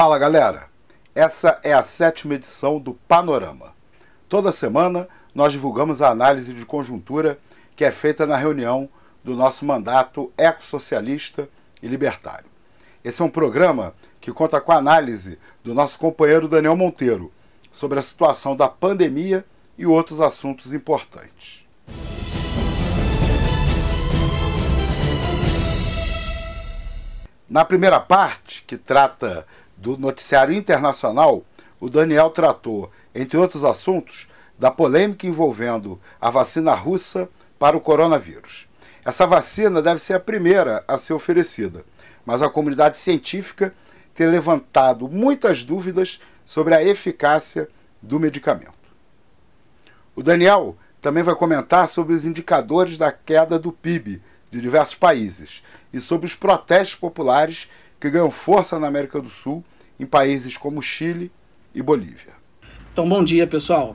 Fala galera, essa é a 7ª edição do Panorama. Toda semana nós divulgamos a análise de conjuntura que é feita na reunião do nosso mandato ecossocialista e libertário. Esse é um programa que conta com a análise do nosso companheiro Daniel Monteiro sobre a situação da pandemia e outros assuntos importantes. Na primeira parte, que trata do noticiário internacional, o Daniel tratou, entre outros assuntos, da polêmica envolvendo a vacina russa para o coronavírus. Essa vacina deve ser a primeira a ser oferecida, mas a comunidade científica tem levantado muitas dúvidas sobre a eficácia do medicamento. O Daniel também vai comentar sobre os indicadores da queda do PIB de diversos países e sobre os protestos populares que ganham força na América do Sul em países como Chile e Bolívia. Então, bom dia, pessoal.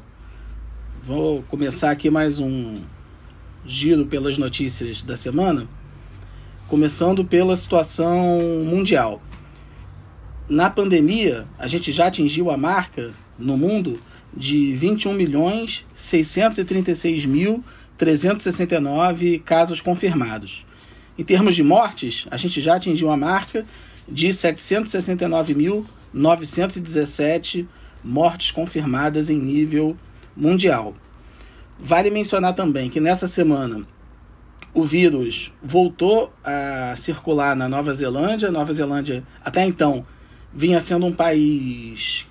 Vou começar aqui mais um giro pelas notícias da semana, começando pela situação mundial. Na pandemia, a gente já atingiu a marca no mundo de 21.636.369 casos confirmados. Em termos de mortes, a gente já atingiu a marca de 769.917 mortes confirmadas em nível mundial. Vale mencionar também que nessa semana o vírus voltou a circular na Nova Zelândia. Nova Zelândia, até então, vinha sendo um país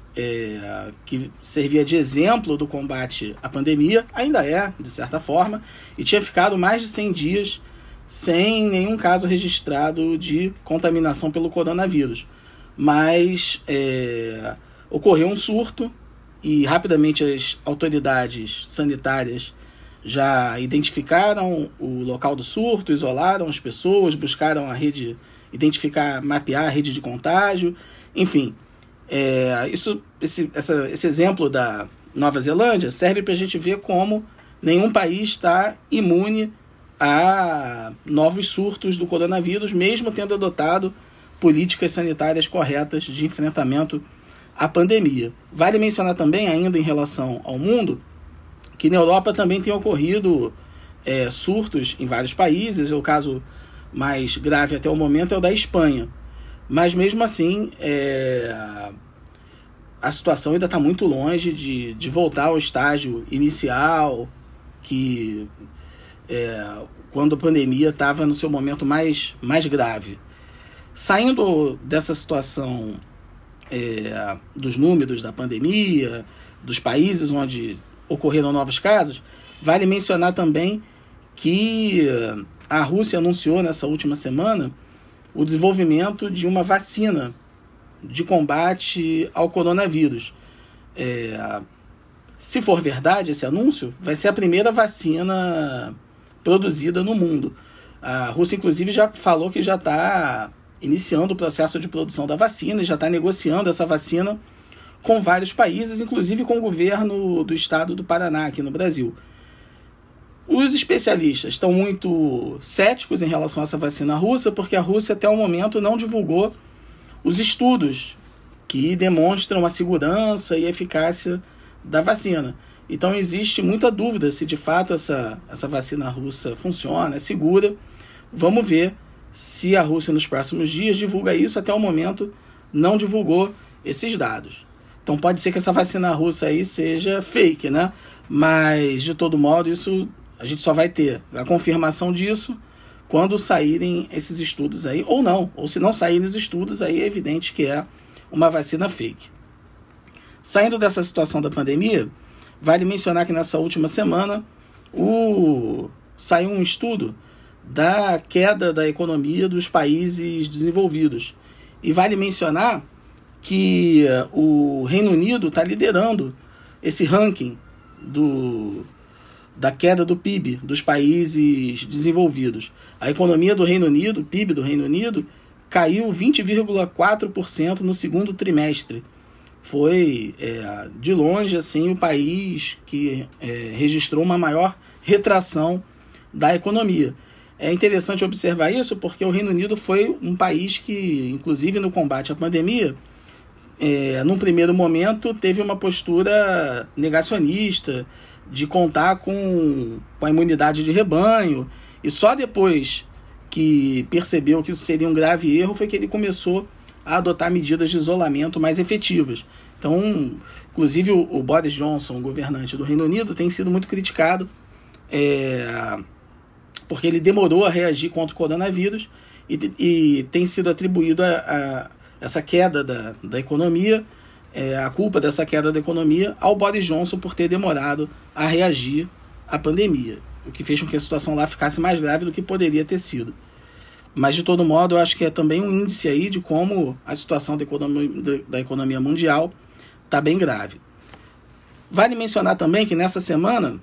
que servia de exemplo do combate à pandemia, ainda é, de certa forma, e tinha ficado mais de 100 dias sem nenhum caso registrado de contaminação pelo coronavírus. Mas ocorreu um surto e rapidamente as autoridades sanitárias já identificaram o local do surto, isolaram as pessoas, buscaram a rede, mapear a rede de contágio, enfim. Esse exemplo da Nova Zelândia serve para a gente ver como nenhum país está imune a novos surtos do coronavírus, mesmo tendo adotado políticas sanitárias corretas de enfrentamento à pandemia. Vale mencionar também, ainda em relação ao mundo, que na Europa também tem ocorrido surtos em vários países. O caso mais grave até o momento é o da Espanha. Mas mesmo assim, a situação ainda está muito longe de voltar ao estágio inicial, que quando a pandemia estava no seu momento mais grave. Saindo dessa situação dos números da pandemia, dos países onde ocorreram novos casos, vale mencionar também que a Rússia anunciou nessa última semana o desenvolvimento de uma vacina de combate ao coronavírus. Se for verdade esse anúncio, vai ser a primeira vacina produzida no mundo. A Rússia, inclusive, já falou que já está iniciando o processo de produção da vacina e já está negociando essa vacina com vários países, inclusive com o governo do estado do Paraná, aqui no Brasil. Os especialistas estão muito céticos em relação a essa vacina russa, porque a Rússia até o momento não divulgou os estudos que demonstram a segurança e a eficácia da vacina. Então existe muita dúvida se de fato essa vacina russa funciona, é segura. Vamos ver se a Rússia nos próximos dias divulga isso. Até o momento não divulgou esses dados. Então pode ser que essa vacina russa aí seja fake, né? Mas de todo modo isso... A gente só vai ter a confirmação disso quando saírem esses estudos aí, ou não. Ou se não saírem os estudos, aí é evidente que é uma vacina fake. Saindo dessa situação da pandemia, vale mencionar que nessa última semana saiu um estudo da queda da economia dos países desenvolvidos. E vale mencionar que o Reino Unido está liderando esse ranking da queda do PIB dos países desenvolvidos. A economia do Reino Unido, o PIB do Reino Unido, caiu 20,4% no segundo trimestre. Foi, de longe, assim, o país que registrou uma maior retração da economia. É interessante observar isso porque o Reino Unido foi um país que, inclusive no combate à pandemia, num primeiro momento, teve uma postura negacionista, de contar com a imunidade de rebanho, e só depois que percebeu que isso seria um grave erro foi que ele começou a adotar medidas de isolamento mais efetivas. Então, inclusive o Boris Johnson, governante do Reino Unido, tem sido muito criticado porque ele demorou a reagir contra o coronavírus e tem sido atribuído a essa queda da economia, a culpa dessa queda da economia ao Boris Johnson por ter demorado a reagir à pandemia, o que fez com que a situação lá ficasse mais grave do que poderia ter sido. Mas, de todo modo, eu acho que é também um índice aí de como a situação da economia mundial está bem grave. Vale mencionar também que, nessa semana,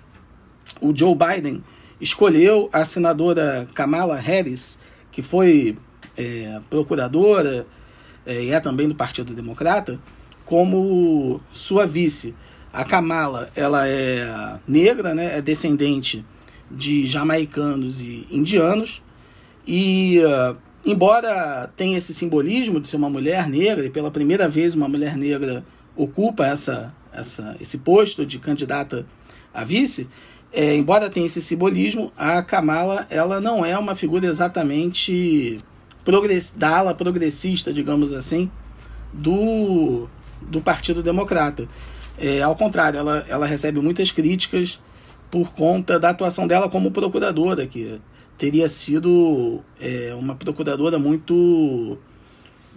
o Joe Biden escolheu a senadora Kamala Harris, que foi procuradora e é também do Partido Democrata, como sua vice. A Kamala, ela é negra, né? É descendente de jamaicanos e indianos, e embora tenha esse simbolismo de ser uma mulher negra, e pela primeira vez uma mulher negra ocupa esse posto de candidata a vice, embora tenha esse simbolismo, a Kamala, ela não é uma figura exatamente da ala progressista, digamos assim, do Partido Democrata. Ao contrário, ela recebe muitas críticas por conta da atuação dela como procuradora, que teria sido uma procuradora muito,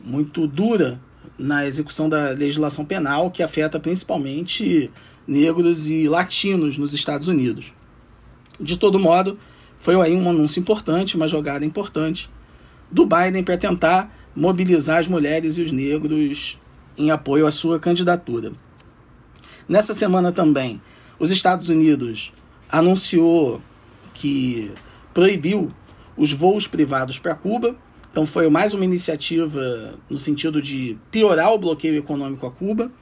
muito dura na execução da legislação penal, que afeta principalmente negros e latinos nos Estados Unidos. De todo modo, foi aí um anúncio importante, uma jogada importante do Biden para tentar mobilizar as mulheres e os negros em apoio à sua candidatura. Nessa semana também, os Estados Unidos anunciou que proibiu os voos privados para Cuba. Então foi mais uma iniciativa no sentido de piorar o bloqueio econômico a Cuba.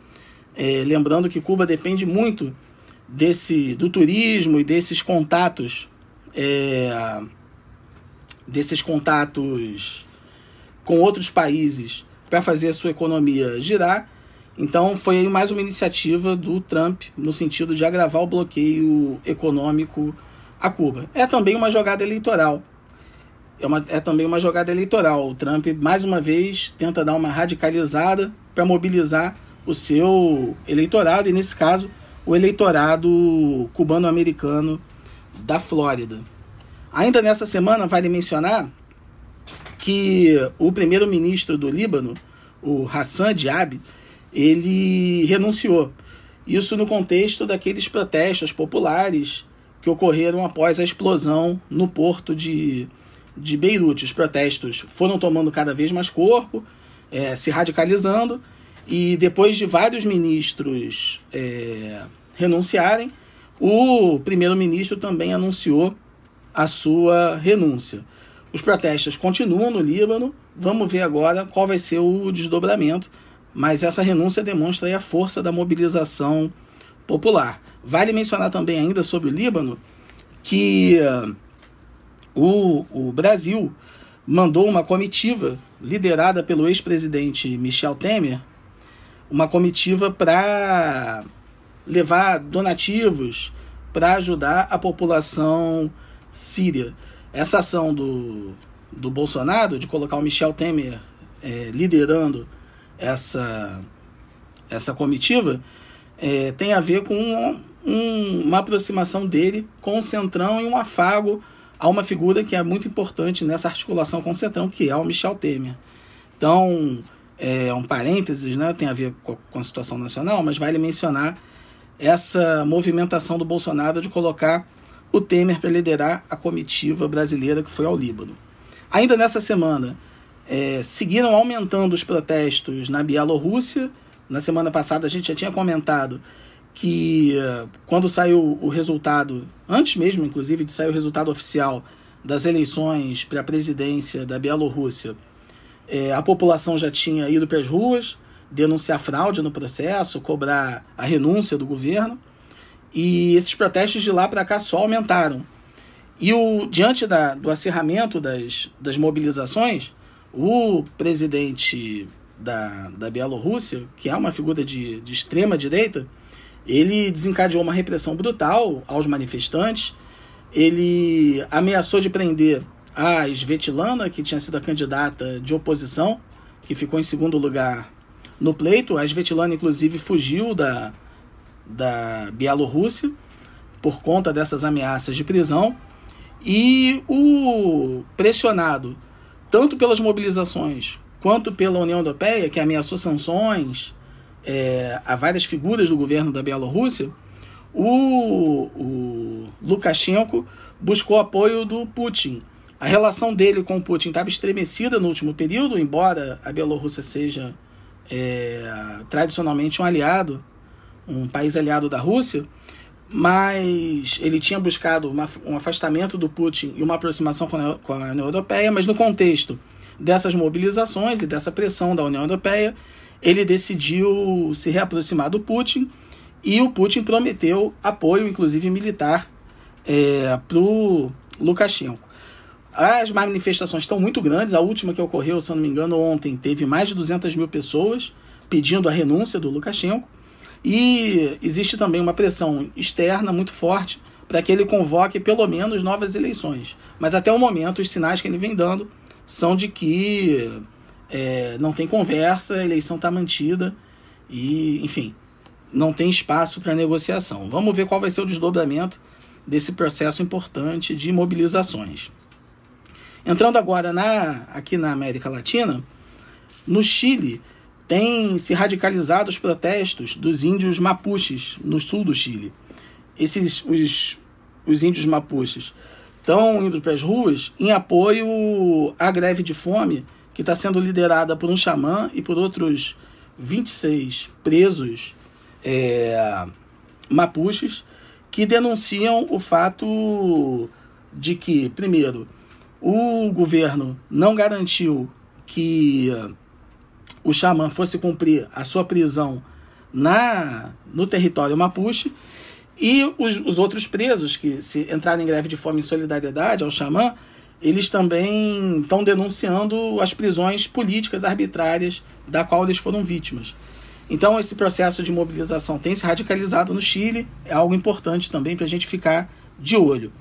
Lembrando que Cuba depende muito do turismo e desses contatos com outros países para fazer a sua economia girar. Então foi mais uma iniciativa do Trump no sentido de agravar o bloqueio econômico a Cuba. É também uma jogada eleitoral. O Trump, mais uma vez, tenta dar uma radicalizada para mobilizar o seu eleitorado, e nesse caso, o eleitorado cubano-americano da Flórida. Ainda nessa semana, vale mencionar que o primeiro-ministro do Líbano, o Hassan Diab, ele renunciou. Isso no contexto daqueles protestos populares que ocorreram após a explosão no porto de Beirute. Os protestos foram tomando cada vez mais corpo, se radicalizando, e depois de vários ministros renunciarem, o primeiro-ministro também anunciou a sua renúncia. Os protestos continuam no Líbano, vamos ver agora qual vai ser o desdobramento, mas essa renúncia demonstra aí a força da mobilização popular. Vale mencionar também ainda sobre o Líbano que o Brasil mandou uma comitiva liderada pelo ex-presidente Michel Temer, uma comitiva para levar donativos para ajudar a população síria. Essa ação do Bolsonaro, de colocar o Michel Temer liderando essa comitiva, tem a ver com uma aproximação dele com o Centrão e um afago a uma figura que é muito importante nessa articulação com o Centrão, que é o Michel Temer. Então, um parênteses, né, tem a ver com a situação nacional, mas vale mencionar essa movimentação do Bolsonaro de colocar o Temer para liderar a comitiva brasileira que foi ao Líbano. Ainda nessa semana, seguiram aumentando os protestos na Bielorrússia. Na semana passada a gente já tinha comentado que quando saiu o resultado, antes mesmo inclusive de sair o resultado oficial das eleições para a presidência da Bielorrússia, a população já tinha ido para as ruas denunciar fraude no processo, cobrar a renúncia do governo. E esses protestos de lá para cá só aumentaram. E diante do acirramento das mobilizações, o presidente da Bielorrússia, que é uma figura de extrema direita, ele desencadeou uma repressão brutal aos manifestantes, ele ameaçou de prender a Svetlana, que tinha sido a candidata de oposição, que ficou em segundo lugar no pleito. A Svetlana, inclusive, fugiu da Bielorrússia por conta dessas ameaças de prisão. E o pressionado, tanto pelas mobilizações quanto pela União Europeia, que ameaçou sanções a várias figuras do governo da Bielorrússia, o Lukashenko buscou apoio do Putin. A relação dele com o Putin estava estremecida no último período, embora a Bielorrússia seja tradicionalmente um aliado, um país aliado da Rússia, mas ele tinha buscado um afastamento do Putin e uma aproximação com a União Europeia, mas no contexto dessas mobilizações e dessa pressão da União Europeia, ele decidiu se reaproximar do Putin, e o Putin prometeu apoio, inclusive militar, para o Lukashenko. As manifestações estão muito grandes. A última que ocorreu, se eu não me engano, ontem, teve mais de 200 mil pessoas pedindo a renúncia do Lukashenko. E existe também uma pressão externa muito forte para que ele convoque pelo menos novas eleições. Mas até o momento, os sinais que ele vem dando são de que não tem conversa, a eleição está mantida e, enfim, não tem espaço para negociação. Vamos ver qual vai ser o desdobramento desse processo importante de mobilizações. Entrando agora aqui na América Latina, no Chile tem se radicalizado os protestos dos índios mapuches no sul do Chile. Os índios mapuches estão indo para as ruas em apoio à greve de fome que está sendo liderada por um xamã e por outros 26 presos mapuches, que denunciam o fato de que, primeiro, o governo não garantiu que o xamã fosse cumprir a sua prisão no território mapuche, e os outros presos que se entraram em greve de fome em solidariedade ao xamã, eles também estão denunciando as prisões políticas arbitrárias da qual eles foram vítimas. Então esse processo de mobilização tem se radicalizado no Chile, é algo importante também para a gente ficar de olho.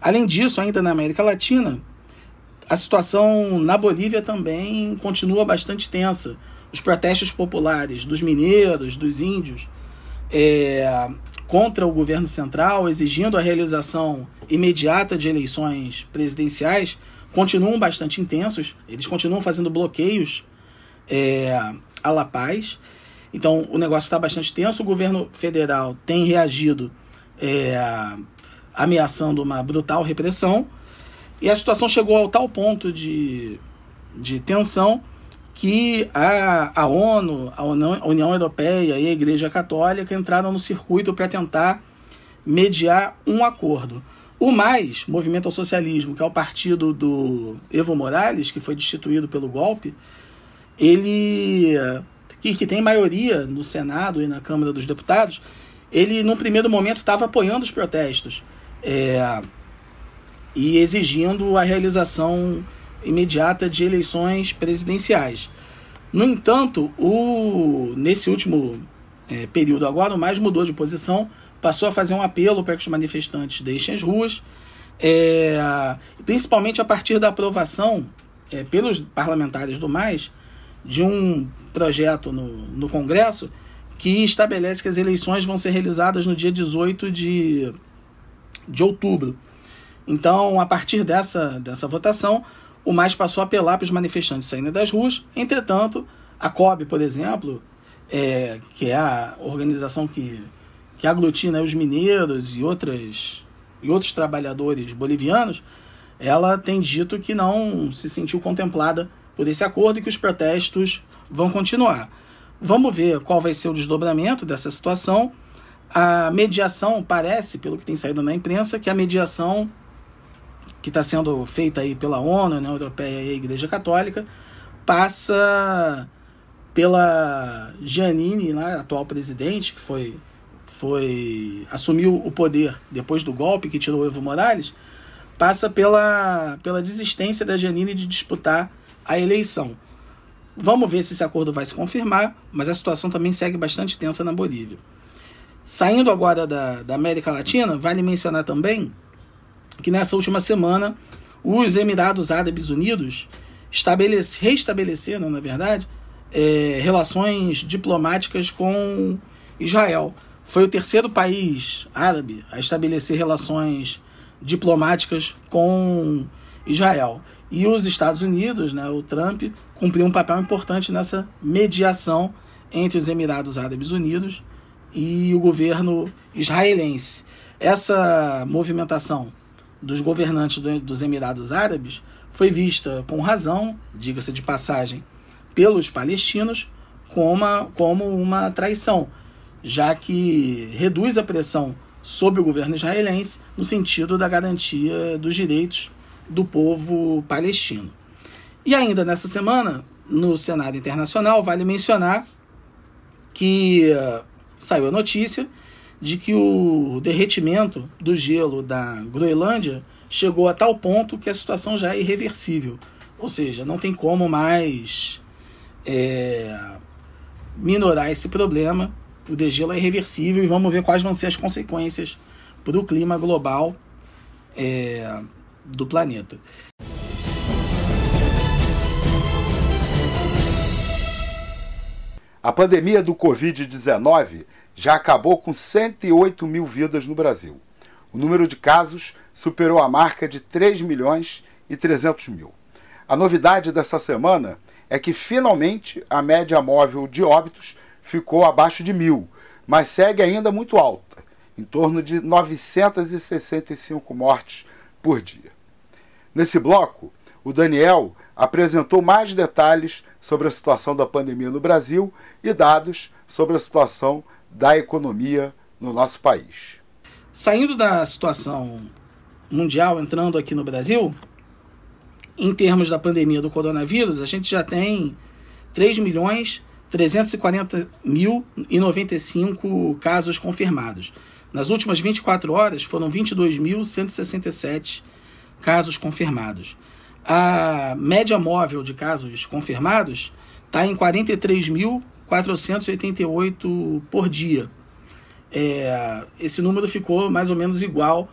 Além disso, ainda na América Latina, a situação na Bolívia também continua bastante tensa. Os protestos populares dos mineiros, dos índios, contra o governo central, exigindo a realização imediata de eleições presidenciais, continuam bastante intensos. Eles continuam fazendo bloqueios à La Paz. Então, o negócio está bastante tenso. O governo federal tem reagido ameaçando uma brutal repressão. E a situação chegou ao tal ponto de tensão que a ONU, a União Europeia e a Igreja Católica entraram no circuito para tentar mediar um acordo. O MAS, Movimento ao Socialismo, que é o partido do Evo Morales, que foi destituído pelo golpe, ele que tem maioria no Senado e na Câmara dos Deputados, ele, num primeiro momento, estava apoiando os protestos e exigindo a realização imediata de eleições presidenciais. No entanto, nesse último período agora, o MAS mudou de posição, passou a fazer um apelo para que os manifestantes deixem as ruas, principalmente a partir da aprovação pelos parlamentares do MAS de um projeto no Congresso que estabelece que as eleições vão ser realizadas no dia 18 de outubro. Então, a partir dessa votação, o MAS passou a apelar para os manifestantes saírem das ruas. Entretanto, a COB, por exemplo, que é a organização que aglutina os mineiros e outros trabalhadores bolivianos, ela tem dito que não se sentiu contemplada por esse acordo e que os protestos vão continuar. Vamos ver qual vai ser o desdobramento dessa situação. A mediação, parece, pelo que tem saído na imprensa, que a mediação que está sendo feita aí pela ONU, União Europeia e a Igreja Católica, passa pela Giannini, né, atual presidente, que assumiu o poder depois do golpe que tirou o Evo Morales, passa pela desistência da Giannini de disputar a eleição. Vamos ver se esse acordo vai se confirmar, mas a situação também segue bastante tensa na Bolívia. Saindo agora da América Latina, vale mencionar também que nessa última semana os Emirados Árabes Unidos restabeleceram, na verdade, relações diplomáticas com Israel. Foi o terceiro país árabe a estabelecer relações diplomáticas com Israel. E os Estados Unidos, né, o Trump, cumpriu um papel importante nessa mediação entre os Emirados Árabes Unidos e o governo israelense. Essa movimentação dos governantes dos Emirados Árabes foi vista com razão, diga-se de passagem, pelos palestinos como uma traição, já que reduz a pressão sobre o governo israelense no sentido da garantia dos direitos do povo palestino. E ainda nessa semana, no cenário internacional, vale mencionar que saiu a notícia de que o derretimento do gelo da Groenlândia chegou a tal ponto que a situação já é irreversível, ou seja, não tem como mais minorar esse problema. O degelo é irreversível e vamos ver quais vão ser as consequências para o clima global do planeta. A pandemia do Covid-19 já acabou com 108 mil vidas no Brasil. O número de casos superou a marca de 3.300.000. A novidade dessa semana é que, finalmente, a média móvel de óbitos ficou abaixo de 1.000, mas segue ainda muito alta, em torno de 965 mortes por dia. Nesse bloco, o Daniel apresentou mais detalhes sobre a situação da pandemia no Brasil e dados sobre a situação da economia no nosso país. Saindo da situação mundial, entrando aqui no Brasil, em termos da pandemia do coronavírus, a gente já tem 3.340.095 casos confirmados. Nas últimas 24 horas, foram 22.167 casos confirmados. A média móvel de casos confirmados está em 43.488 por dia. Esse número ficou mais ou menos igual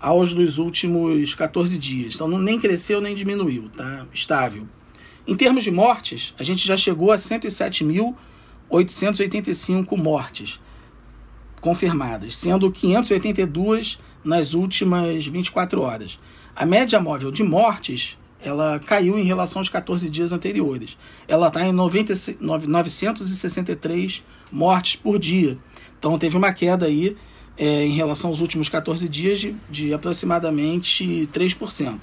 aos dos últimos 14 dias. Então, nem cresceu nem diminuiu, tá? Estável. Em termos de mortes, a gente já chegou a 107.885 mortes confirmadas, sendo 582 nas últimas 24 horas. A média móvel de mortes, ela caiu em relação aos 14 dias anteriores. Ela está em 963 mortes por dia. Então, teve uma queda aí em relação aos últimos 14 dias de aproximadamente 3%.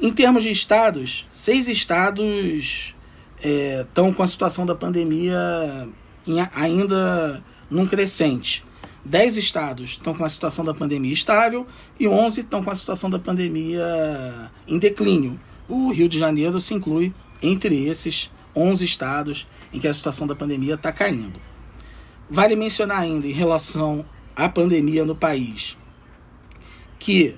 Em termos de estados, 6 estados estão com a situação da pandemia ainda num crescente. 10 estados estão com a situação da pandemia estável e 11 estão com a situação da pandemia em declínio. O Rio de Janeiro se inclui entre esses 11 estados em que a situação da pandemia está caindo. Vale mencionar ainda, em relação à pandemia no país, que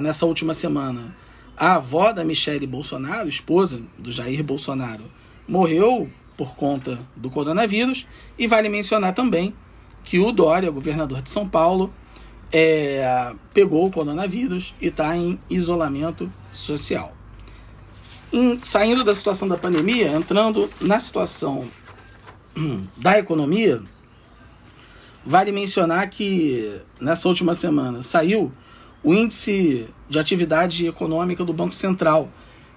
nessa última semana a avó da Michel Bolsonaro, esposa do Jair Bolsonaro, morreu por conta do coronavírus. E vale mencionar também que o Dória, governador de São Paulo, pegou o coronavírus e está em isolamento social. Saindo da situação da pandemia, entrando na situação da economia, vale mencionar que nessa última semana saiu o índice de atividade econômica do Banco Central,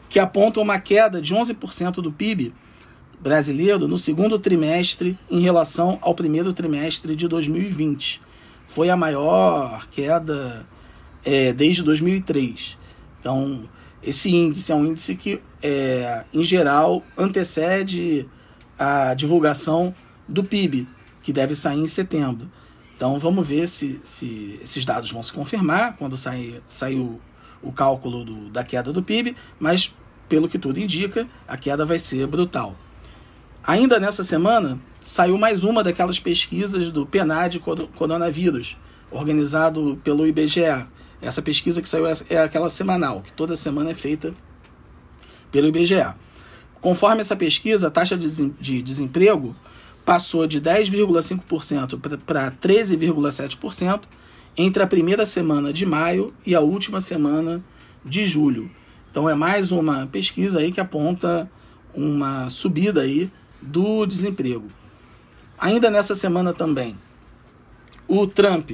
que aponta uma queda de 11% do PIB brasileiro no segundo trimestre em relação ao primeiro trimestre de 2020. Foi a maior queda desde 2003. Então, esse índice é um índice que, em geral, antecede a divulgação do PIB, que deve sair em setembro. Então, vamos ver se esses dados vão se confirmar quando sair o cálculo da queda do PIB, mas, pelo que tudo indica, a queda vai ser brutal. Ainda nessa semana, saiu mais uma daquelas pesquisas do PNAD Coronavírus, organizado pelo IBGE. Essa pesquisa que saiu é aquela semanal, que toda semana é feita pelo IBGE. Conforme essa pesquisa, a taxa de desemprego passou de 10,5% para 13,7% entre a primeira semana de maio e a última semana de julho. Então é mais uma pesquisa aí que aponta uma subida aí do desemprego. Ainda nessa semana também, o Trump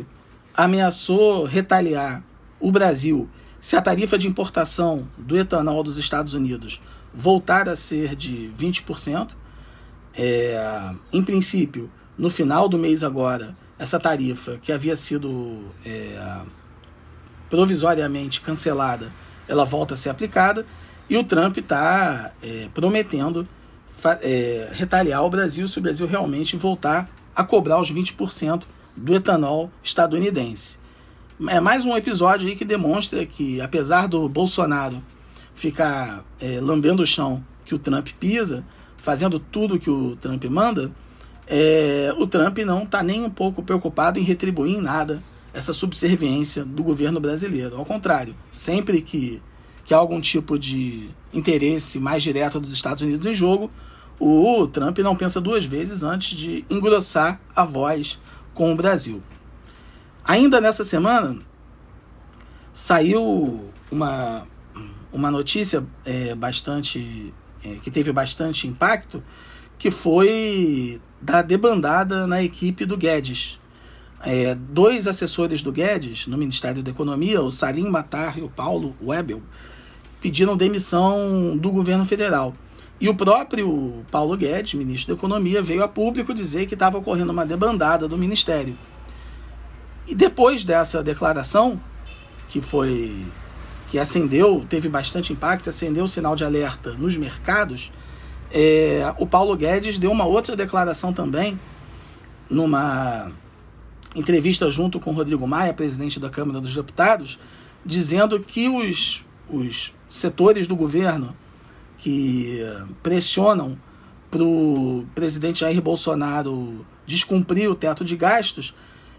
ameaçou retaliar o Brasil se a tarifa de importação do etanol dos Estados Unidos voltar a ser de 20%. Em princípio, no final do mês agora, essa tarifa que havia sido provisoriamente cancelada, ela volta a ser aplicada, e o Trump está prometendo retaliar o Brasil se o Brasil realmente voltar a cobrar os 20% do etanol estadunidense. É mais um episódio aí que demonstra que, apesar do Bolsonaro ficar lambendo o chão que o Trump pisa, fazendo tudo que o Trump manda, o Trump não está nem um pouco preocupado em retribuir em nada essa subserviência do governo brasileiro. Ao contrário, sempre que há algum tipo de interesse mais direto dos Estados Unidos em jogo, o Trump não pensa duas vezes antes de engrossar a voz com o Brasil. Ainda nessa semana, saiu uma notícia que teve bastante impacto, que foi da debandada na equipe do Guedes. Dois assessores do Guedes no Ministério da Economia, o Salim Matar e o Paulo Guedes, pediram demissão do governo federal. E o próprio Paulo Guedes, ministro da Economia, veio a público dizer que estava ocorrendo uma debandada do ministério. E depois dessa declaração, que acendeu, teve bastante impacto, acendeu o sinal de alerta nos mercados, o Paulo Guedes deu uma outra declaração também, numa entrevista junto com o Rodrigo Maia, presidente da Câmara dos Deputados, dizendo que os setores do governo que pressionam para o presidente Jair Bolsonaro descumprir o teto de gastos,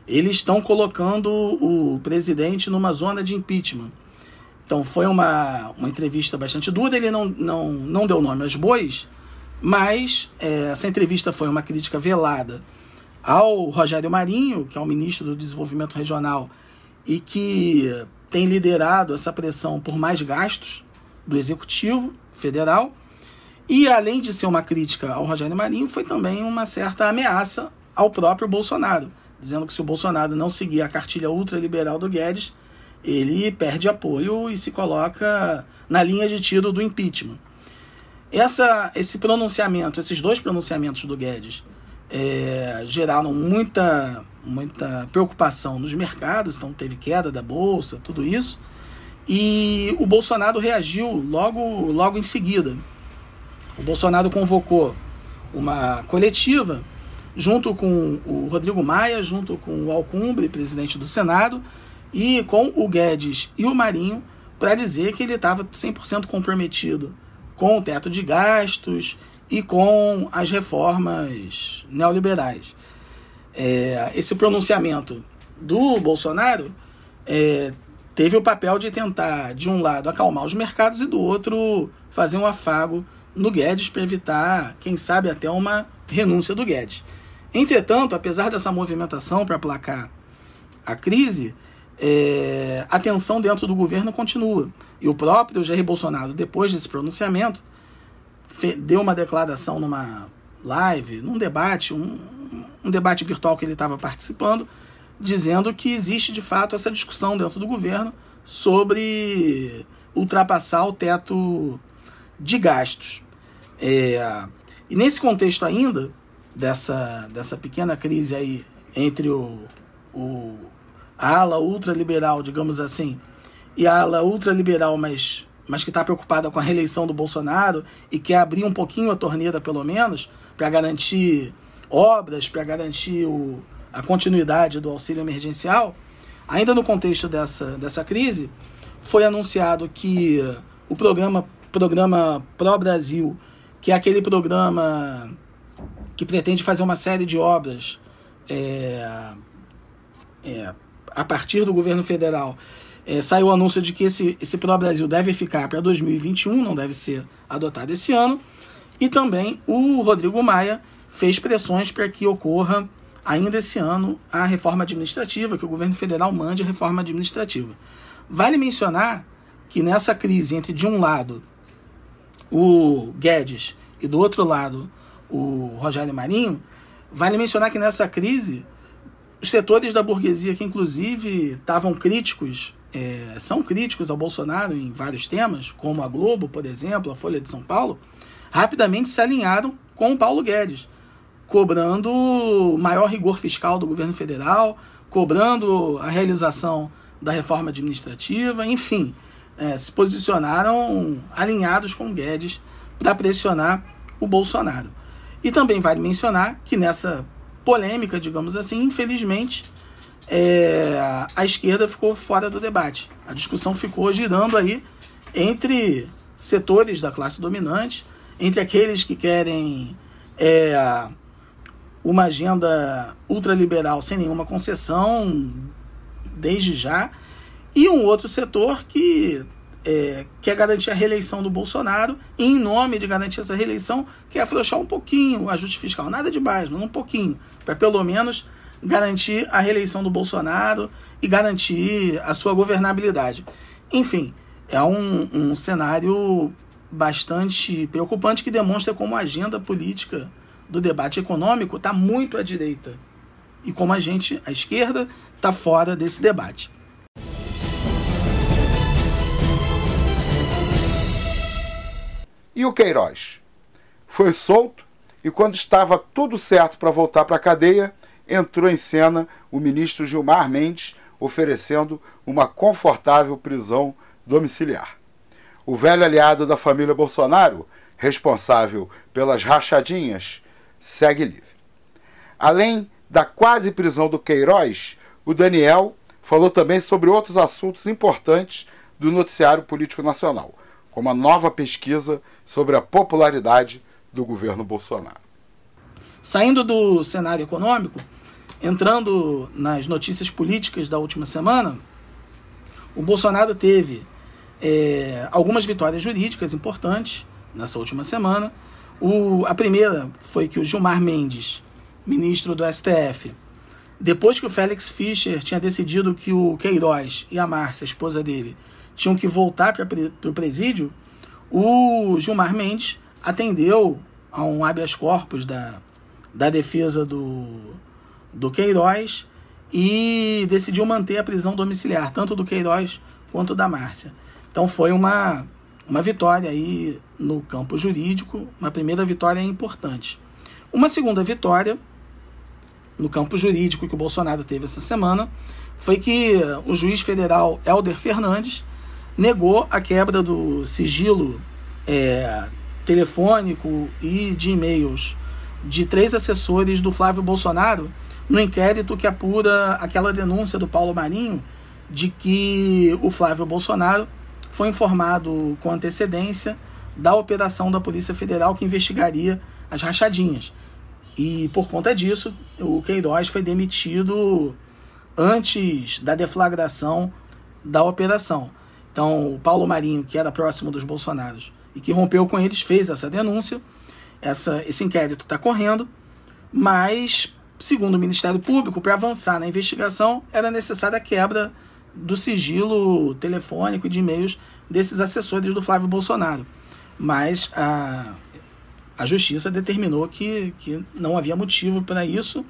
eles estão colocando o presidente numa zona de impeachment. Então foi uma entrevista bastante dura, ele não deu nome aos bois, mas essa entrevista foi uma crítica velada ao Rogério Marinho, que é o ministro do Desenvolvimento Regional e que tem liderado essa pressão por mais gastos do Executivo Federal, e além de ser uma crítica ao Rogério Marinho, foi também uma certa ameaça ao próprio Bolsonaro, dizendo que se o Bolsonaro não seguir a cartilha ultraliberal do Guedes, ele perde apoio e se coloca na linha de tiro do impeachment. Esse pronunciamento, esses dois pronunciamentos do Guedes geraram muita preocupação nos mercados, então teve queda da bolsa, tudo isso, e o Bolsonaro reagiu logo em seguida. O Bolsonaro convocou uma coletiva junto com o Rodrigo Maia, junto com o Alcumbre, presidente do Senado, e com o Guedes e o Marinho, para dizer que ele estava 100% comprometido com o teto de gastos e com as reformas neoliberais. Esse pronunciamento do Bolsonaro teve o papel de tentar, de um lado, acalmar os mercados e do outro, fazer um afago no Guedes para evitar, quem sabe, até uma renúncia do Guedes. Entretanto, apesar dessa movimentação para aplacar a crise, a tensão dentro do governo continua. E o próprio Jair Bolsonaro, depois desse pronunciamento, deu uma declaração numa live, num debate, um debate virtual que ele estava participando, dizendo que existe de fato essa discussão dentro do governo sobre ultrapassar o teto de gastos. E nesse contexto ainda, dessa pequena crise aí entre a ala ultraliberal, digamos assim, e a ala ultraliberal, mas que está preocupada com a reeleição do Bolsonaro e quer abrir um pouquinho a torneira, pelo menos, para garantir obras, para garantir a continuidade do auxílio emergencial. Ainda no contexto dessa crise, foi anunciado que o programa Pró-Brasil, que é aquele programa que pretende fazer uma série de obras a partir do governo federal, saiu o anúncio de que esse Pró-Brasil deve ficar para 2021, não deve ser adotado esse ano, E também o Rodrigo Maia fez pressões para que ocorra ainda esse ano a reforma administrativa, que o governo federal mande a reforma administrativa. Vale mencionar que nessa crise entre, de um lado, o Guedes e do outro lado, o Rogério Marinho, vale mencionar que nessa crise os setores da burguesia que inclusive estavam críticos, são críticos ao Bolsonaro em vários temas, como a Globo, por exemplo, a Folha de São Paulo, rapidamente se alinharam com o Paulo Guedes, cobrando maior rigor fiscal do governo federal, cobrando a realização da reforma administrativa, enfim, se posicionaram alinhados com o Guedes para pressionar o Bolsonaro. E também vale mencionar que nessa polêmica, digamos assim, infelizmente, a esquerda ficou fora do debate. A discussão ficou girando aí entre setores da classe dominante, entre aqueles que querem uma agenda ultraliberal sem nenhuma concessão, desde já, e um outro setor que quer garantir a reeleição do Bolsonaro e, em nome de garantir essa reeleição, quer afrouxar um pouquinho o ajuste fiscal. Nada demais, mas um pouquinho, para pelo menos garantir a reeleição do Bolsonaro e garantir a sua governabilidade. Enfim, é um cenário bastante preocupante que demonstra como a agenda política do debate econômico está muito à direita e como a esquerda, está fora desse debate. E o Queiroz? Foi solto e, quando estava tudo certo para voltar para a cadeia, entrou em cena o ministro Gilmar Mendes oferecendo uma confortável prisão domiciliar. O velho aliado da família Bolsonaro, responsável pelas rachadinhas, segue livre. Além da quase prisão do Queiroz, o Daniel falou também sobre outros assuntos importantes do noticiário político nacional, como a nova pesquisa sobre a popularidade do governo Bolsonaro. Saindo do cenário econômico, entrando nas notícias políticas da última semana, o Bolsonaro teve algumas vitórias jurídicas importantes nessa última semana. A primeira foi que o Gilmar Mendes, ministro do STF, depois que o Félix Fischer tinha decidido que o Queiroz e a Márcia, a esposa dele, tinham que voltar para o presídio, o Gilmar Mendes atendeu a um habeas corpus da defesa do Queiroz e decidiu manter a prisão domiciliar, tanto do Queiroz quanto da Márcia. Então foi uma vitória aí no campo jurídico, uma primeira vitória importante. Uma segunda vitória no campo jurídico que o Bolsonaro teve essa semana foi que o juiz federal Hélder Fernandes negou a quebra do sigilo telefônico e de e-mails de 3 assessores do Flávio Bolsonaro no inquérito que apura aquela denúncia do Paulo Marinho de que o Flávio Bolsonaro foi informado com antecedência da operação da Polícia Federal que investigaria as rachadinhas. E, por conta disso, o Queiroz foi demitido antes da deflagração da operação. Então, o Paulo Marinho, que era próximo dos Bolsonaros e que rompeu com eles, fez essa denúncia. Esse inquérito está correndo, mas, segundo o Ministério Público, para avançar na investigação, era necessária a quebra do sigilo telefônico e de e-mails desses assessores do Flávio Bolsonaro. Mas a Justiça determinou que não havia motivo para isso,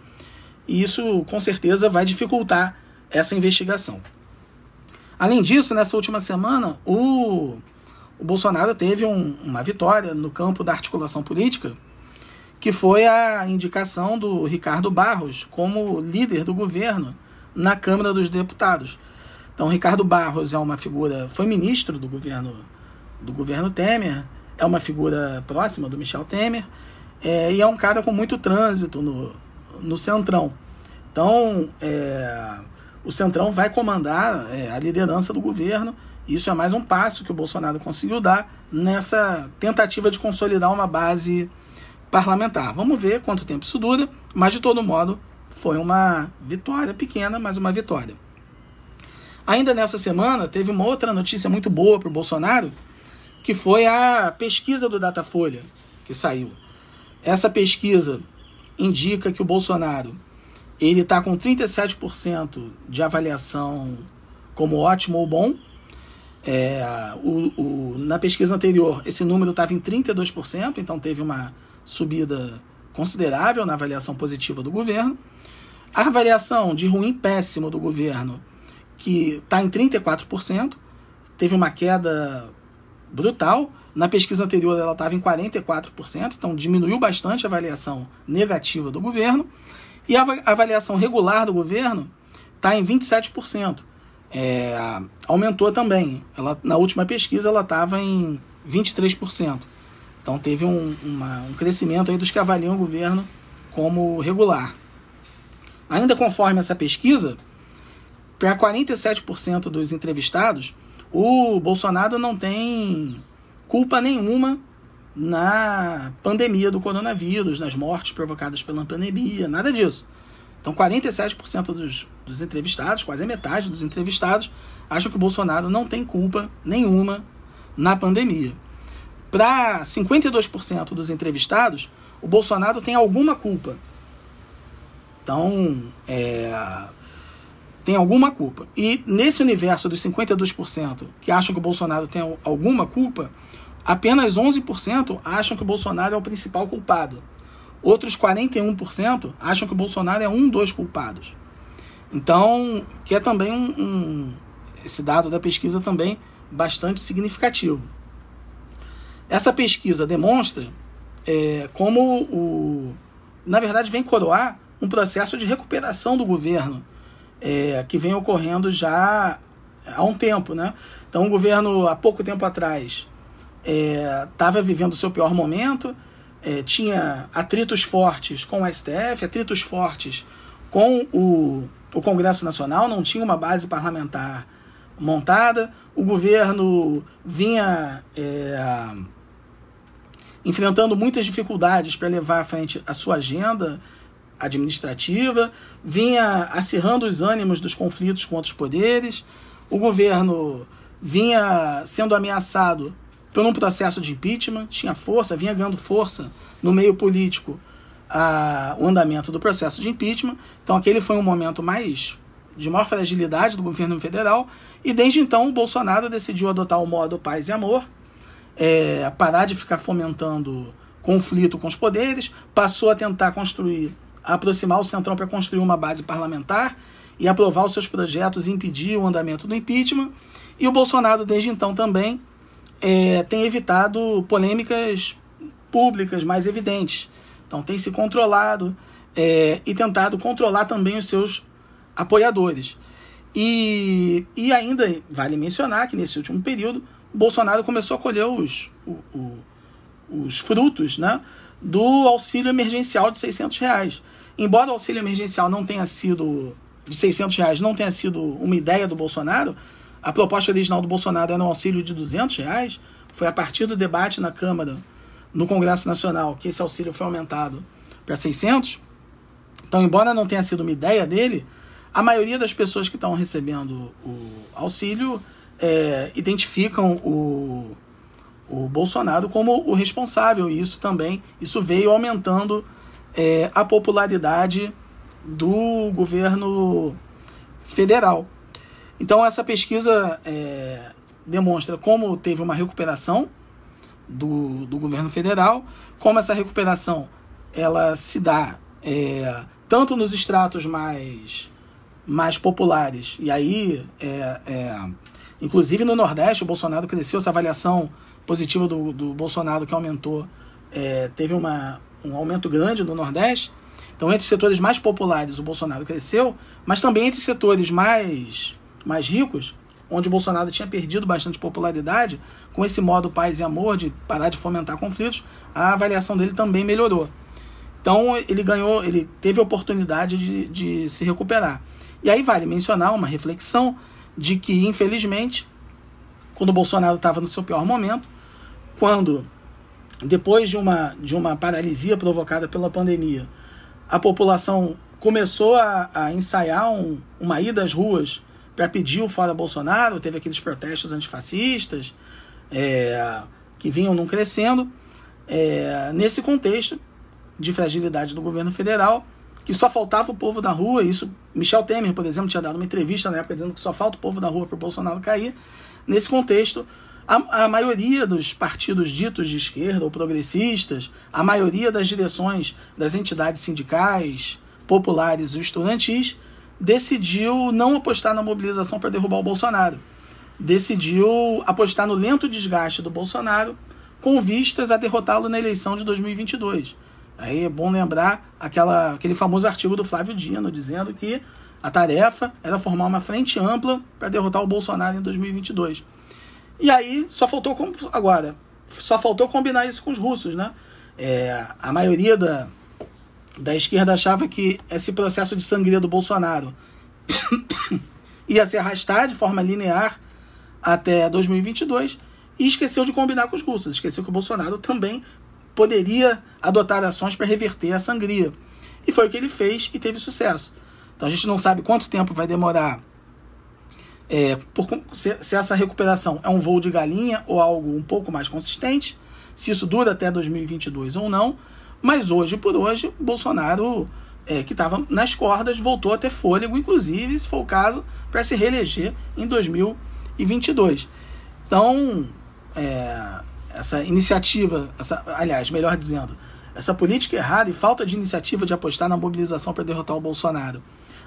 e isso, com certeza, vai dificultar essa investigação. Além disso, nessa última semana, o Bolsonaro teve uma vitória no campo da articulação política, que foi a indicação do Ricardo Barros como líder do governo na Câmara dos Deputados. Então, Ricardo Barros foi ministro do governo Temer, é uma figura próxima do Michel Temer, e é um cara com muito trânsito no Centrão. Então, o Centrão vai comandar a liderança do governo, e isso é mais um passo que o Bolsonaro conseguiu dar nessa tentativa de consolidar uma base parlamentar. Vamos ver quanto tempo isso dura, mas, de todo modo, foi uma vitória pequena, mas uma vitória. Ainda nessa semana, teve uma outra notícia muito boa para o Bolsonaro, que foi a pesquisa do Datafolha, que saiu. Essa pesquisa indica que o Bolsonaro ele está com 37% de avaliação como ótimo ou bom. Na pesquisa anterior, esse número estava em 32%, então teve uma subida considerável na avaliação positiva do governo. A avaliação de ruim péssimo do governo, que está em 34%, teve uma queda brutal. Na pesquisa anterior ela estava em 44%, então diminuiu bastante a avaliação negativa do governo. E a avaliação regular do governo está em 27%. Aumentou também. Na última pesquisa ela estava em 23%. Então teve um crescimento aí dos que avaliam o governo como regular. Ainda conforme essa pesquisa, para 47% dos entrevistados, o Bolsonaro não tem culpa nenhuma na pandemia do coronavírus, nas mortes provocadas pela pandemia, nada disso. Então 47% dos entrevistados, quase a metade dos entrevistados, acham que o Bolsonaro não tem culpa nenhuma na pandemia. Para 52% dos entrevistados, o Bolsonaro tem alguma culpa. Então, tem alguma culpa. E nesse universo dos 52% que acham que o Bolsonaro tem alguma culpa, apenas 11% acham que o Bolsonaro é o principal culpado. Outros 41% acham que o Bolsonaro é um dos culpados. Então, que é também esse dado da pesquisa também bastante significativo. Essa pesquisa demonstra como, na verdade, vem coroar um processo de recuperação do governo que vem ocorrendo já há um tempo, né? Então o governo, há pouco tempo atrás, estava vivendo o seu pior momento, tinha atritos fortes com o STF, atritos fortes com o Congresso Nacional, não tinha uma base parlamentar montada, o governo vinha enfrentando muitas dificuldades para levar à frente a sua agenda administrativa, vinha acirrando os ânimos dos conflitos com outros poderes, o governo vinha sendo ameaçado por um processo de impeachment, vinha ganhando força no meio político o andamento do processo de impeachment, então aquele foi um momento de maior fragilidade do governo federal, e desde então o Bolsonaro decidiu adotar o modo paz e amor, parar de ficar fomentando conflito com os poderes, passou a tentar aproximar o Centrão para construir uma base parlamentar e aprovar os seus projetos e impedir o andamento do impeachment. E o Bolsonaro, desde então, também tem evitado polêmicas públicas mais evidentes. Então, tem se controlado e tentado controlar também os seus apoiadores. E ainda vale mencionar que, nesse último período, o Bolsonaro começou a colher os frutos, né, do auxílio emergencial de R$600. Embora o auxílio emergencial de R$600 não tenha sido uma ideia do Bolsonaro, a proposta original do Bolsonaro era um auxílio de R$200, foi a partir do debate na Câmara, no Congresso Nacional, que esse auxílio foi aumentado para R$600. Então, embora não tenha sido uma ideia dele, a maioria das pessoas que estão recebendo o auxílio identificam o Bolsonaro como o responsável, e isso veio aumentando a popularidade do governo federal. Então essa pesquisa demonstra como teve uma recuperação do governo federal, como essa recuperação ela se dá tanto nos estratos mais populares, e aí inclusive no Nordeste o Bolsonaro cresceu, essa avaliação positivo do Bolsonaro que aumentou, teve um aumento grande no Nordeste. Então, entre os setores mais populares, o Bolsonaro cresceu, mas também entre os setores mais ricos, onde o Bolsonaro tinha perdido bastante popularidade, com esse modo paz e amor de parar de fomentar conflitos, a avaliação dele também melhorou. Então, ele teve a oportunidade de se recuperar. E aí vale mencionar uma reflexão de que, infelizmente, quando o Bolsonaro estava no seu pior momento, quando, depois de uma paralisia provocada pela pandemia, a população começou a ensaiar uma ida às ruas para pedir o fora Bolsonaro, teve aqueles protestos antifascistas que vinham crescendo, nesse contexto de fragilidade do governo federal, que só faltava o povo da rua. Isso, Michel Temer, por exemplo, tinha dado uma entrevista na época dizendo que só falta o povo da rua para o Bolsonaro cair. Nesse contexto, a maioria dos partidos ditos de esquerda ou progressistas, a maioria das direções das entidades sindicais, populares e estudantis, decidiu não apostar na mobilização para derrubar o Bolsonaro. Decidiu apostar no lento desgaste do Bolsonaro com vistas a derrotá-lo na eleição de 2022. Aí é bom lembrar aquele famoso artigo do Flávio Dino, dizendo que a tarefa era formar uma frente ampla para derrotar o Bolsonaro em 2022. E aí só faltou combinar isso com os russos, né? A maioria da esquerda achava que esse processo de sangria do Bolsonaro ia se arrastar de forma linear até 2022 e esqueceu de combinar com os russos, esqueceu que o Bolsonaro também poderia adotar ações para reverter a sangria. E foi o que ele fez e teve sucesso. Então a gente não sabe quanto tempo vai demorar, se essa recuperação é um voo de galinha ou algo um pouco mais consistente, se isso dura até 2022 ou não, mas hoje por hoje, Bolsonaro, que estava nas cordas, voltou a ter fôlego, inclusive, se for o caso, para se reeleger em 2022. Então, essa iniciativa, essa política errada e falta de iniciativa de apostar na mobilização para derrotar o Bolsonaro,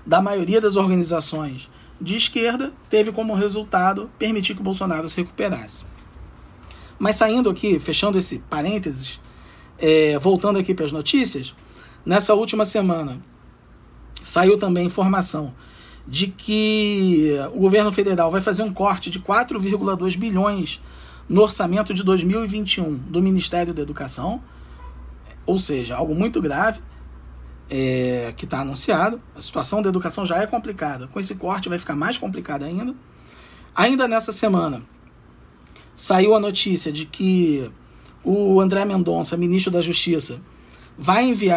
da maioria das organizações de esquerda, teve como resultado permitir que o Bolsonaro se recuperasse. Mas saindo aqui, fechando esse parênteses, voltando aqui para as notícias, nessa última semana saiu também informação de que o governo federal vai fazer um corte de 4,2 bilhões no orçamento de 2021 do Ministério da Educação, ou seja, algo muito grave que está anunciado. A situação da educação já é complicada, com esse corte vai ficar mais complicada ainda. Ainda nessa semana, saiu a notícia de que o André Mendonça, ministro da Justiça, enviou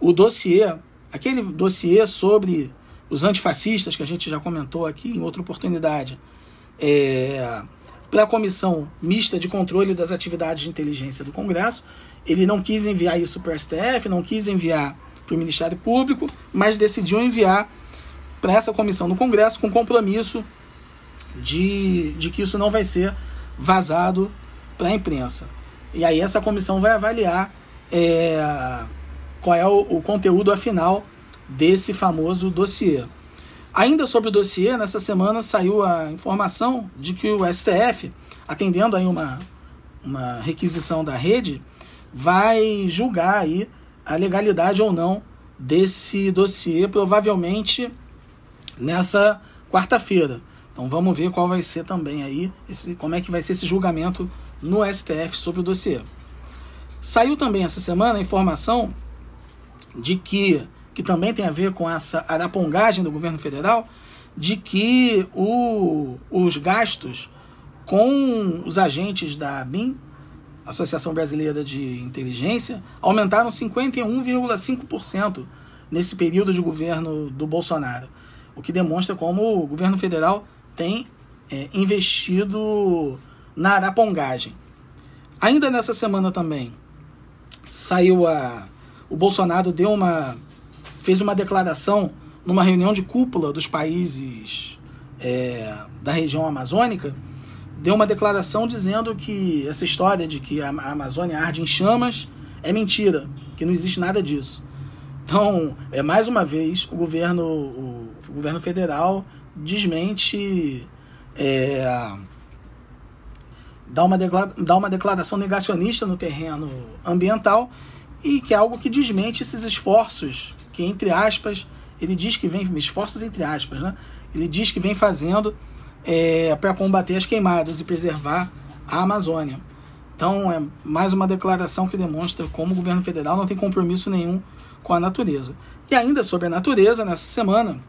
o dossiê, aquele dossiê sobre os antifascistas, que a gente já comentou aqui em outra oportunidade, para a Comissão Mista de Controle das Atividades de Inteligência do Congresso. Ele não quis enviar isso para o STF, não quis enviar para o Ministério Público, mas decidiu enviar para essa comissão do Congresso com compromisso de que isso não vai ser vazado para a imprensa. E aí essa comissão vai avaliar qual é o conteúdo afinal desse famoso dossiê. Ainda sobre o dossiê, nessa semana saiu a informação de que o STF, atendendo aí uma requisição da rede, vai julgar aí a legalidade ou não desse dossiê, provavelmente nessa quarta-feira. Então vamos ver qual vai ser também aí, como é que vai ser esse julgamento no STF sobre o dossiê. Saiu também essa semana a informação de que também tem a ver com essa arapongagem do governo federal, de que os gastos com os agentes da ABIN, Associação Brasileira de Inteligência, aumentaram 51,5% nesse período de governo do Bolsonaro, o que demonstra como o governo federal tem investido na arapongagem. Ainda nessa semana também, o Bolsonaro fez uma declaração numa reunião de cúpula dos países da região amazônica, deu uma declaração dizendo que essa história de que a Amazônia arde em chamas é mentira, que não existe nada disso. Então, mais uma vez, o governo federal desmente, dá uma declaração negacionista no terreno ambiental, e que é algo que desmente esses esforços que, entre aspas, ele diz que vem... Esforços entre aspas, né? Ele diz que vem fazendo para combater as queimadas e preservar a Amazônia. Então, é mais uma declaração que demonstra como o governo federal não tem compromisso nenhum com a natureza. E ainda sobre a natureza, nessa semana,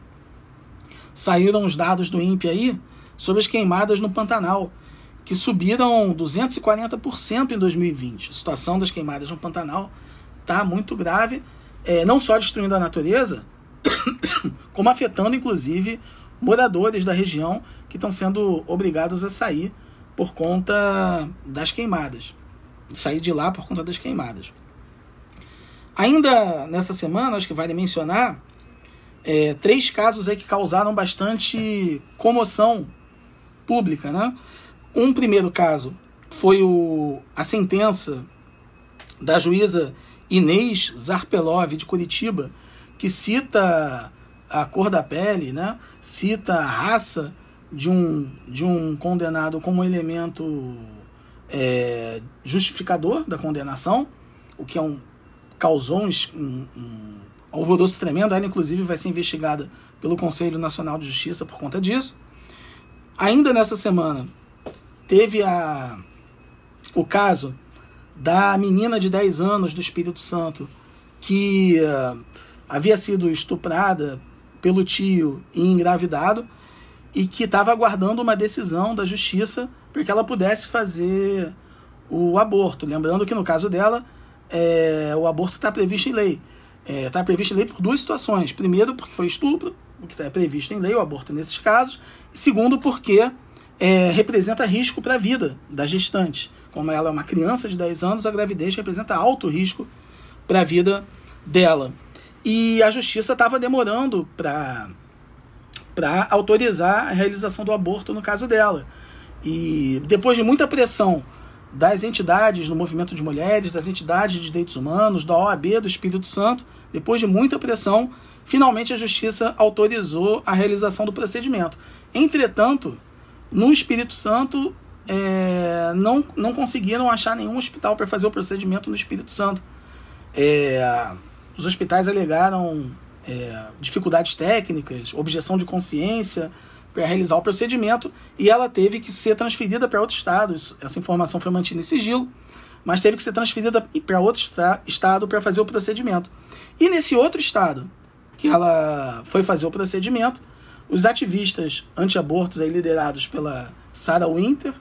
saíram os dados do INPE aí sobre as queimadas no Pantanal, que subiram 240% em 2020. A situação das queimadas no Pantanal está muito grave, não só destruindo a natureza, como afetando, inclusive, moradores da região que estão sendo obrigados a sair por conta das queimadas. Saí de lá por conta das queimadas. Ainda nessa semana, acho que vale mencionar, 3 casos aí que causaram bastante comoção pública, né? Um primeiro caso foi a sentença da juíza Inês Zarpelov, de Curitiba, que cita a cor da pele, né? Cita a raça de um condenado como elemento justificador da condenação, o que causou um alvoroço tremendo. Ela, inclusive, vai ser investigada pelo Conselho Nacional de Justiça por conta disso. Ainda nessa semana, teve o caso da menina de 10 anos do Espírito Santo, que havia sido estuprada pelo tio e engravidado, e que estava aguardando uma decisão da justiça para que ela pudesse fazer o aborto. Lembrando que, no caso dela, o aborto está previsto em lei. Está previsto em lei por 2 situações. Primeiro, porque foi estupro, o que está previsto em lei, o aborto nesses casos. Segundo, porque representa risco para a vida da gestante. Como ela é uma criança de 10 anos, a gravidez representa alto risco para a vida dela. E a justiça estava demorando para autorizar a realização do aborto no caso dela. E depois de muita pressão das entidades do movimento de mulheres, das entidades de direitos humanos, da OAB, do Espírito Santo, depois de muita pressão, finalmente a justiça autorizou a realização do procedimento. Entretanto, no Espírito Santo, não conseguiram achar nenhum hospital para fazer o procedimento no Espírito Santo. Os hospitais alegaram dificuldades técnicas, objeção de consciência para realizar o procedimento, e ela teve que ser transferida para outro estado. Essa informação foi mantida em sigilo, mas teve que ser transferida para outro estado para fazer o procedimento. E nesse outro estado que ela foi fazer o procedimento, os ativistas anti-abortos aí, liderados pela Sarah Winter,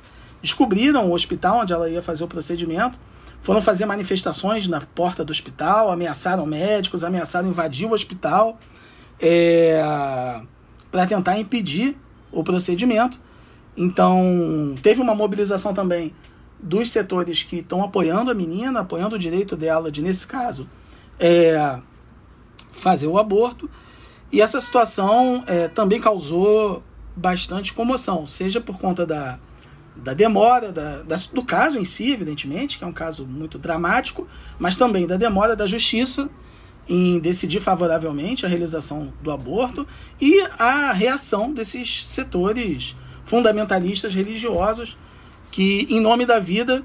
descobriram o hospital onde ela ia fazer o procedimento, foram fazer manifestações na porta do hospital, ameaçaram médicos, ameaçaram invadir o hospital para tentar impedir o procedimento. Então, teve uma mobilização também dos setores que estão apoiando a menina, apoiando o direito dela de, nesse caso, fazer o aborto. E essa situação também causou bastante comoção, seja por conta da demora, do caso em si, evidentemente, que é um caso muito dramático, mas também da demora da justiça em decidir favoravelmente a realização do aborto e a reação desses setores fundamentalistas religiosos que, em nome da vida,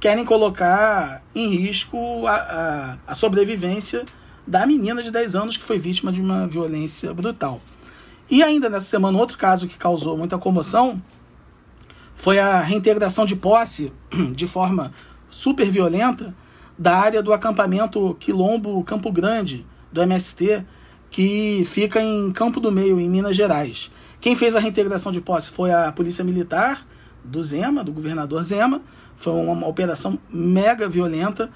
querem colocar em risco a sobrevivência da menina de 10 anos que foi vítima de uma violência brutal. E ainda nessa semana, outro caso que causou muita comoção foi a reintegração de posse, de forma super violenta, da área do acampamento Quilombo Campo Grande, do MST, que fica em Campo do Meio, em Minas Gerais. Quem fez a reintegração de posse foi a Polícia Militar do Zema, do governador Zema. Foi uma operação mega violenta.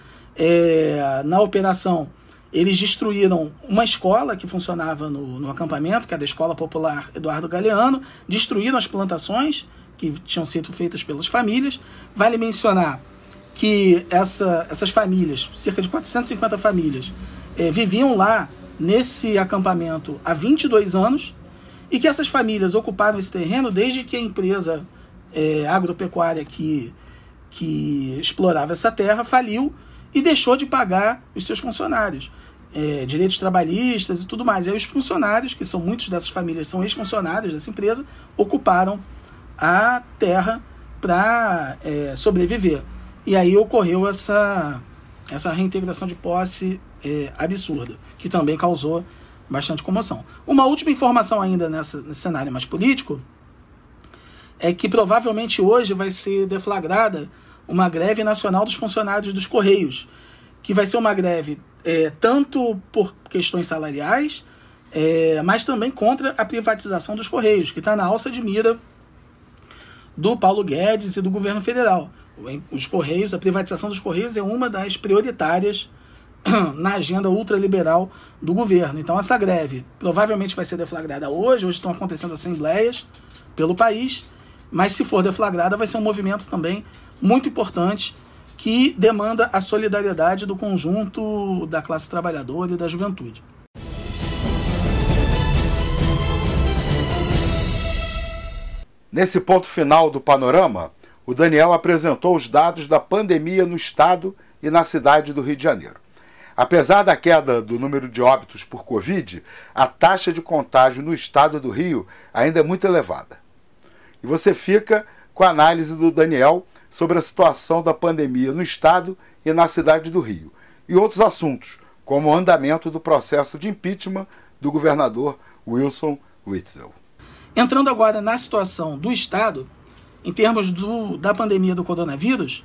Na operação, eles destruíram uma escola que funcionava no acampamento, que é da Escola Popular Eduardo Galeano, destruíram as plantações que tinham sido feitas pelas famílias. Vale mencionar que essas famílias, cerca de 450 famílias, viviam lá nesse acampamento há 22 anos e que essas famílias ocuparam esse terreno desde que a empresa agropecuária que explorava essa terra faliu e deixou de pagar os seus funcionários, direitos trabalhistas e tudo mais. E aí os funcionários, que são muitos dessas famílias, são ex-funcionários dessa empresa, ocuparam a terra para sobreviver. E aí ocorreu essa reintegração de posse absurda, que também causou bastante comoção. Uma última informação ainda nesse cenário mais político é que provavelmente hoje vai ser deflagrada uma greve nacional dos funcionários dos Correios, que vai ser uma greve tanto por questões salariais, mas também contra a privatização dos Correios, que está na alça de mira do Paulo Guedes e do governo federal. Os Correios, a privatização dos Correios é uma das prioritárias na agenda ultraliberal do governo. Então essa greve provavelmente vai ser deflagrada hoje estão acontecendo assembleias pelo país, mas se for deflagrada vai ser um movimento também muito importante que demanda a solidariedade do conjunto da classe trabalhadora e da juventude. Nesse ponto final do panorama, o Daniel apresentou os dados da pandemia no estado e na cidade do Rio de Janeiro. Apesar da queda do número de óbitos por Covid, a taxa de contágio no estado do Rio ainda é muito elevada. E você fica com a análise do Daniel sobre a situação da pandemia no estado e na cidade do Rio, e outros assuntos, como o andamento do processo de impeachment do governador Wilson Witzel. Entrando agora na situação do estado, em termos da pandemia do coronavírus,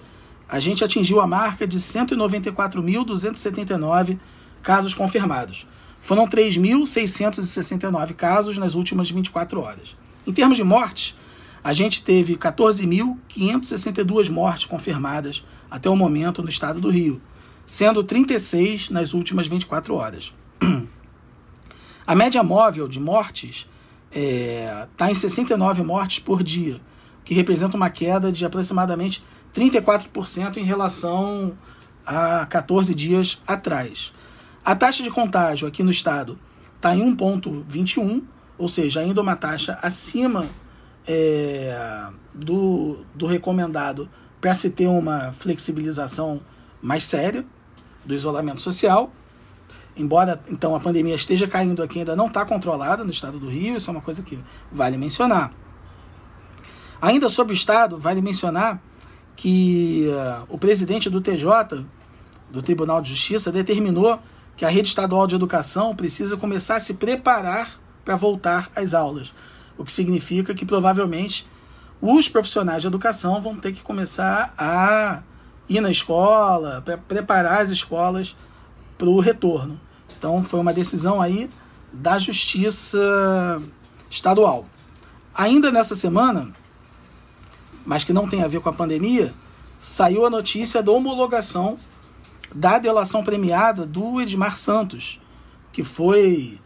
a gente atingiu a marca de 194.279 casos confirmados. Foram 3.669 casos nas últimas 24 horas. Em termos de mortes, a gente teve 14.562 mortes confirmadas até o momento no estado do Rio, sendo 36 nas últimas 24 horas. A média móvel de mortes está em 69 mortes por dia, que representa uma queda de aproximadamente 34% em relação a 14 dias atrás. A taxa de contágio aqui no estado está em 1,21, ou seja, ainda uma taxa acima do recomendado para se ter uma flexibilização mais séria do isolamento social. Embora, então, a pandemia esteja caindo aqui, ainda não está controlada no estado do Rio, isso é uma coisa que vale mencionar. Ainda sobre o estado, vale mencionar que o presidente do TJ, do Tribunal de Justiça, determinou que a rede estadual de educação precisa começar a se preparar para voltar às aulas, o que significa que provavelmente os profissionais de educação vão ter que começar a ir na escola, para preparar as escolas para o retorno. Então foi uma decisão aí da Justiça Estadual. Ainda nessa semana, mas que não tem a ver com a pandemia, saiu a notícia da homologação da delação premiada do Edmar Santos, que foi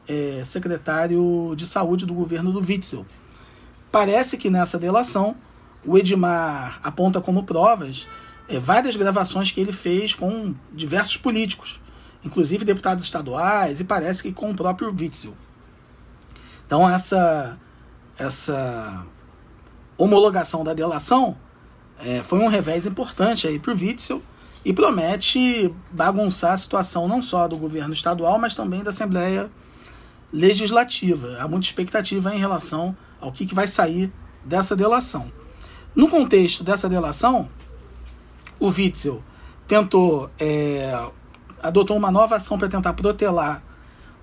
secretário de saúde do governo do Witzel. Parece que nessa delação, o Edmar aponta como provas várias gravações que ele fez com diversos políticos, inclusive deputados estaduais, e parece que com o próprio Witzel. Então essa homologação da delação foi um revés importante para o Witzel e promete bagunçar a situação não só do governo estadual, mas também da Assembleia Legislativa. Há muita expectativa em relação ao que vai sair dessa delação. No contexto dessa delação, o Witzel adotou uma nova ação para tentar protelar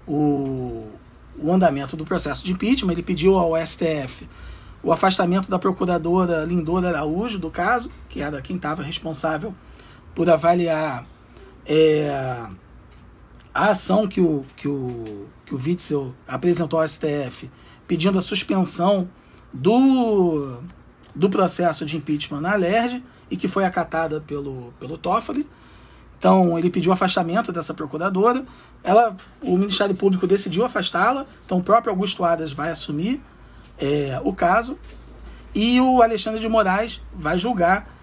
o andamento do processo de impeachment. Ele pediu ao STF o afastamento da procuradora Lindora Araújo do caso, que era quem estava responsável por avaliar a ação que o Witzel apresentou ao STF, pedindo a suspensão do processo de impeachment na ALERJ, e que foi acatada pelo Toffoli. Então ele pediu o afastamento dessa procuradora, o Ministério Público decidiu afastá-la, então o próprio Augusto Aras vai assumir o caso, e o Alexandre de Moraes vai julgar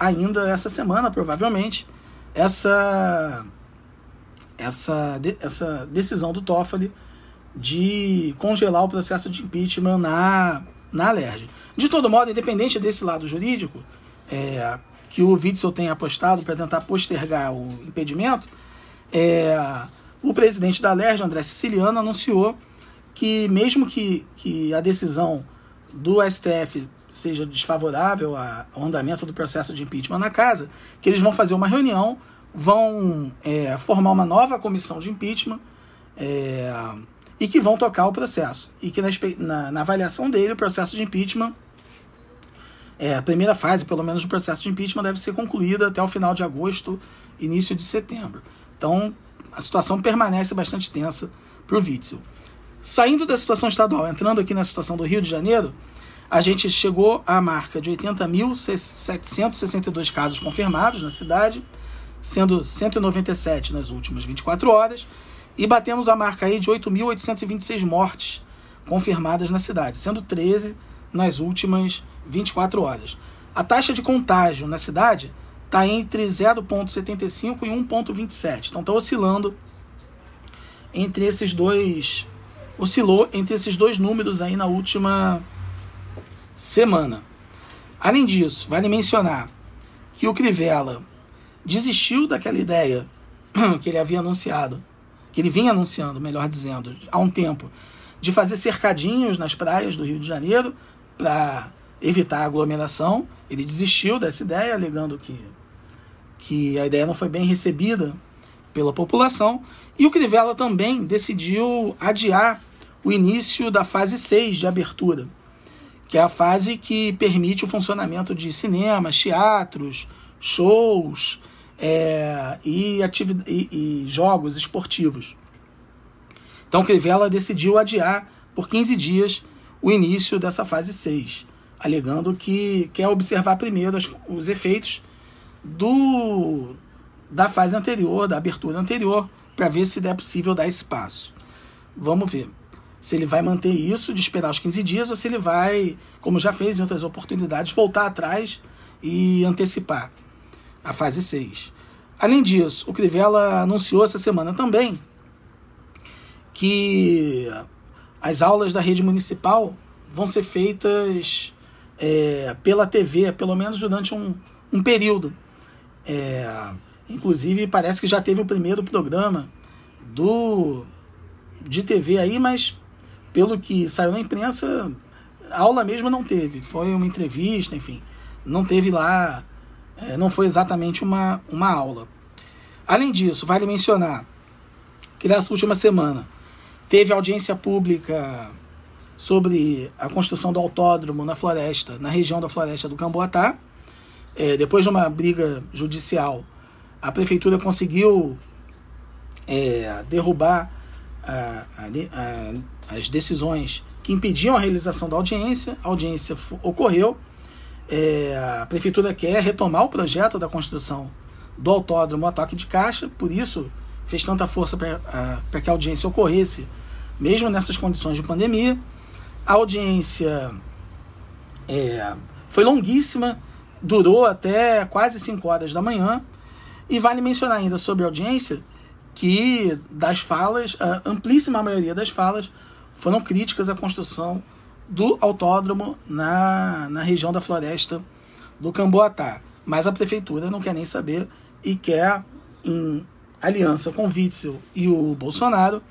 ainda essa semana, provavelmente, essa decisão do Toffoli de congelar o processo de impeachment na ALERJ. De todo modo, independente desse lado jurídico, que o Witzel tem apostado para tentar postergar o impedimento, o presidente da ALERJ, André Siciliano, anunciou que mesmo que a decisão do STF seja desfavorável ao andamento do processo de impeachment na casa, que eles vão fazer uma reunião, vão formar uma nova comissão de impeachment e que vão tocar o processo. E que na avaliação dele, o processo de impeachment, a primeira fase, pelo menos, do processo de impeachment deve ser concluída até o final de agosto, início de setembro. Então, a situação permanece bastante tensa para o Witzel. Saindo da situação estadual, entrando aqui na situação do Rio de Janeiro, a gente chegou à marca de 80.762 casos confirmados na cidade, sendo 197 nas últimas 24 horas, e batemos a marca aí de 8.826 mortes confirmadas na cidade, sendo 13 nas últimas 24 horas. A taxa de contágio na cidade está entre 0,75 e 1,27. Então está oscilando entre esses dois. Oscilou entre esses dois números aí na última semana. Além disso, vale mencionar que o Crivella desistiu daquela ideia que ele havia anunciado, que ele vinha anunciando, melhor dizendo, há um tempo, de fazer cercadinhos nas praias do Rio de Janeiro para evitar a aglomeração. Ele desistiu dessa ideia, alegando que a ideia não foi bem recebida pela população. E o Crivella também decidiu adiar o início da fase 6 de abertura, que é a fase que permite o funcionamento de cinemas, teatros, shows e jogos esportivos. Então o Crivella decidiu adiar por 15 dias o início dessa fase 6, alegando que quer observar primeiro os efeitos da fase anterior, da abertura anterior, para ver se é possível dar esse passo. Vamos ver se ele vai manter isso de esperar os 15 dias ou se ele vai, como já fez em outras oportunidades, voltar atrás e antecipar a fase 6. Além disso, o Crivella anunciou essa semana também que as aulas da rede municipal vão ser feitas pela TV, pelo menos durante um período. Inclusive, parece que já teve o primeiro programa de TV aí, mas pelo que saiu na imprensa, a aula mesmo não teve. Foi uma entrevista, enfim, não teve lá, não foi exatamente uma aula. Além disso, vale mencionar que nessa última semana teve audiência pública sobre a construção do autódromo na floresta, na região da floresta do Camboatá. Depois de uma briga judicial, a prefeitura conseguiu derrubar as decisões que impediam a realização da audiência. A audiência ocorreu. A prefeitura quer retomar o projeto da construção do autódromo a toque de caixa, por isso fez tanta força para que a audiência ocorresse, mesmo nessas condições de pandemia. A audiência foi longuíssima, durou até quase 5 horas da manhã. E vale mencionar ainda sobre a audiência que das falas, a amplíssima maioria das falas foram críticas à construção do autódromo na região da floresta do Camboatá. Mas a prefeitura não quer nem saber e quer, em aliança com o Witzel e o Bolsonaro,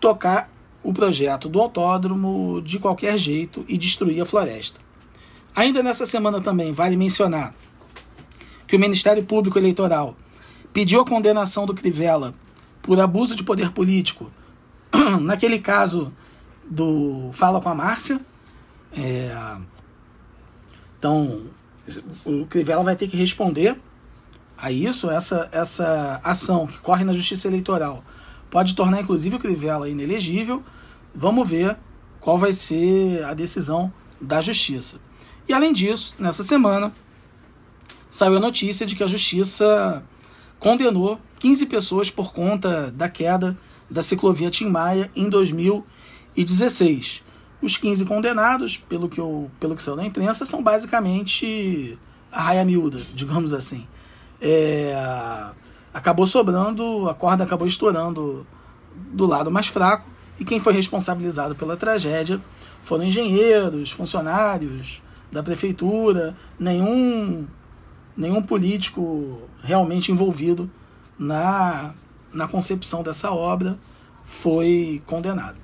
tocar o projeto do autódromo de qualquer jeito e destruir a floresta. Ainda nessa semana também vale mencionar que o Ministério Público Eleitoral pediu a condenação do Crivella por abuso de poder político, naquele caso do Fala com a Márcia. Então, o Crivella vai ter que responder a isso. Essa ação que corre na Justiça Eleitoral pode tornar, inclusive, o Crivella inelegível. Vamos ver qual vai ser a decisão da Justiça. E, além disso, nessa semana saiu a notícia de que a Justiça condenou 15 pessoas por conta da queda da ciclovia Tim Maia em 2016. Os 15 condenados, pelo que saiu na imprensa, são basicamente a raia miúda, digamos assim. Acabou sobrando, a corda acabou estourando do lado mais fraco, e quem foi responsabilizado pela tragédia foram engenheiros, funcionários da prefeitura, nenhum político realmente envolvido na concepção dessa obra foi condenado.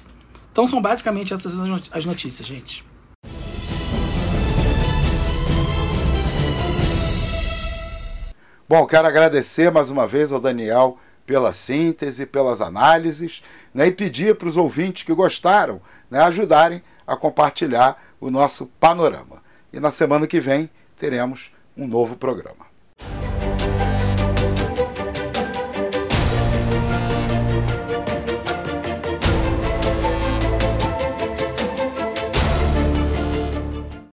Então são basicamente essas as notícias, gente. Bom, quero agradecer mais uma vez ao Daniel pela síntese, pelas análises, né, e pedir para os ouvintes que gostaram, né, ajudarem a compartilhar o nosso panorama. E na semana que vem teremos um novo programa.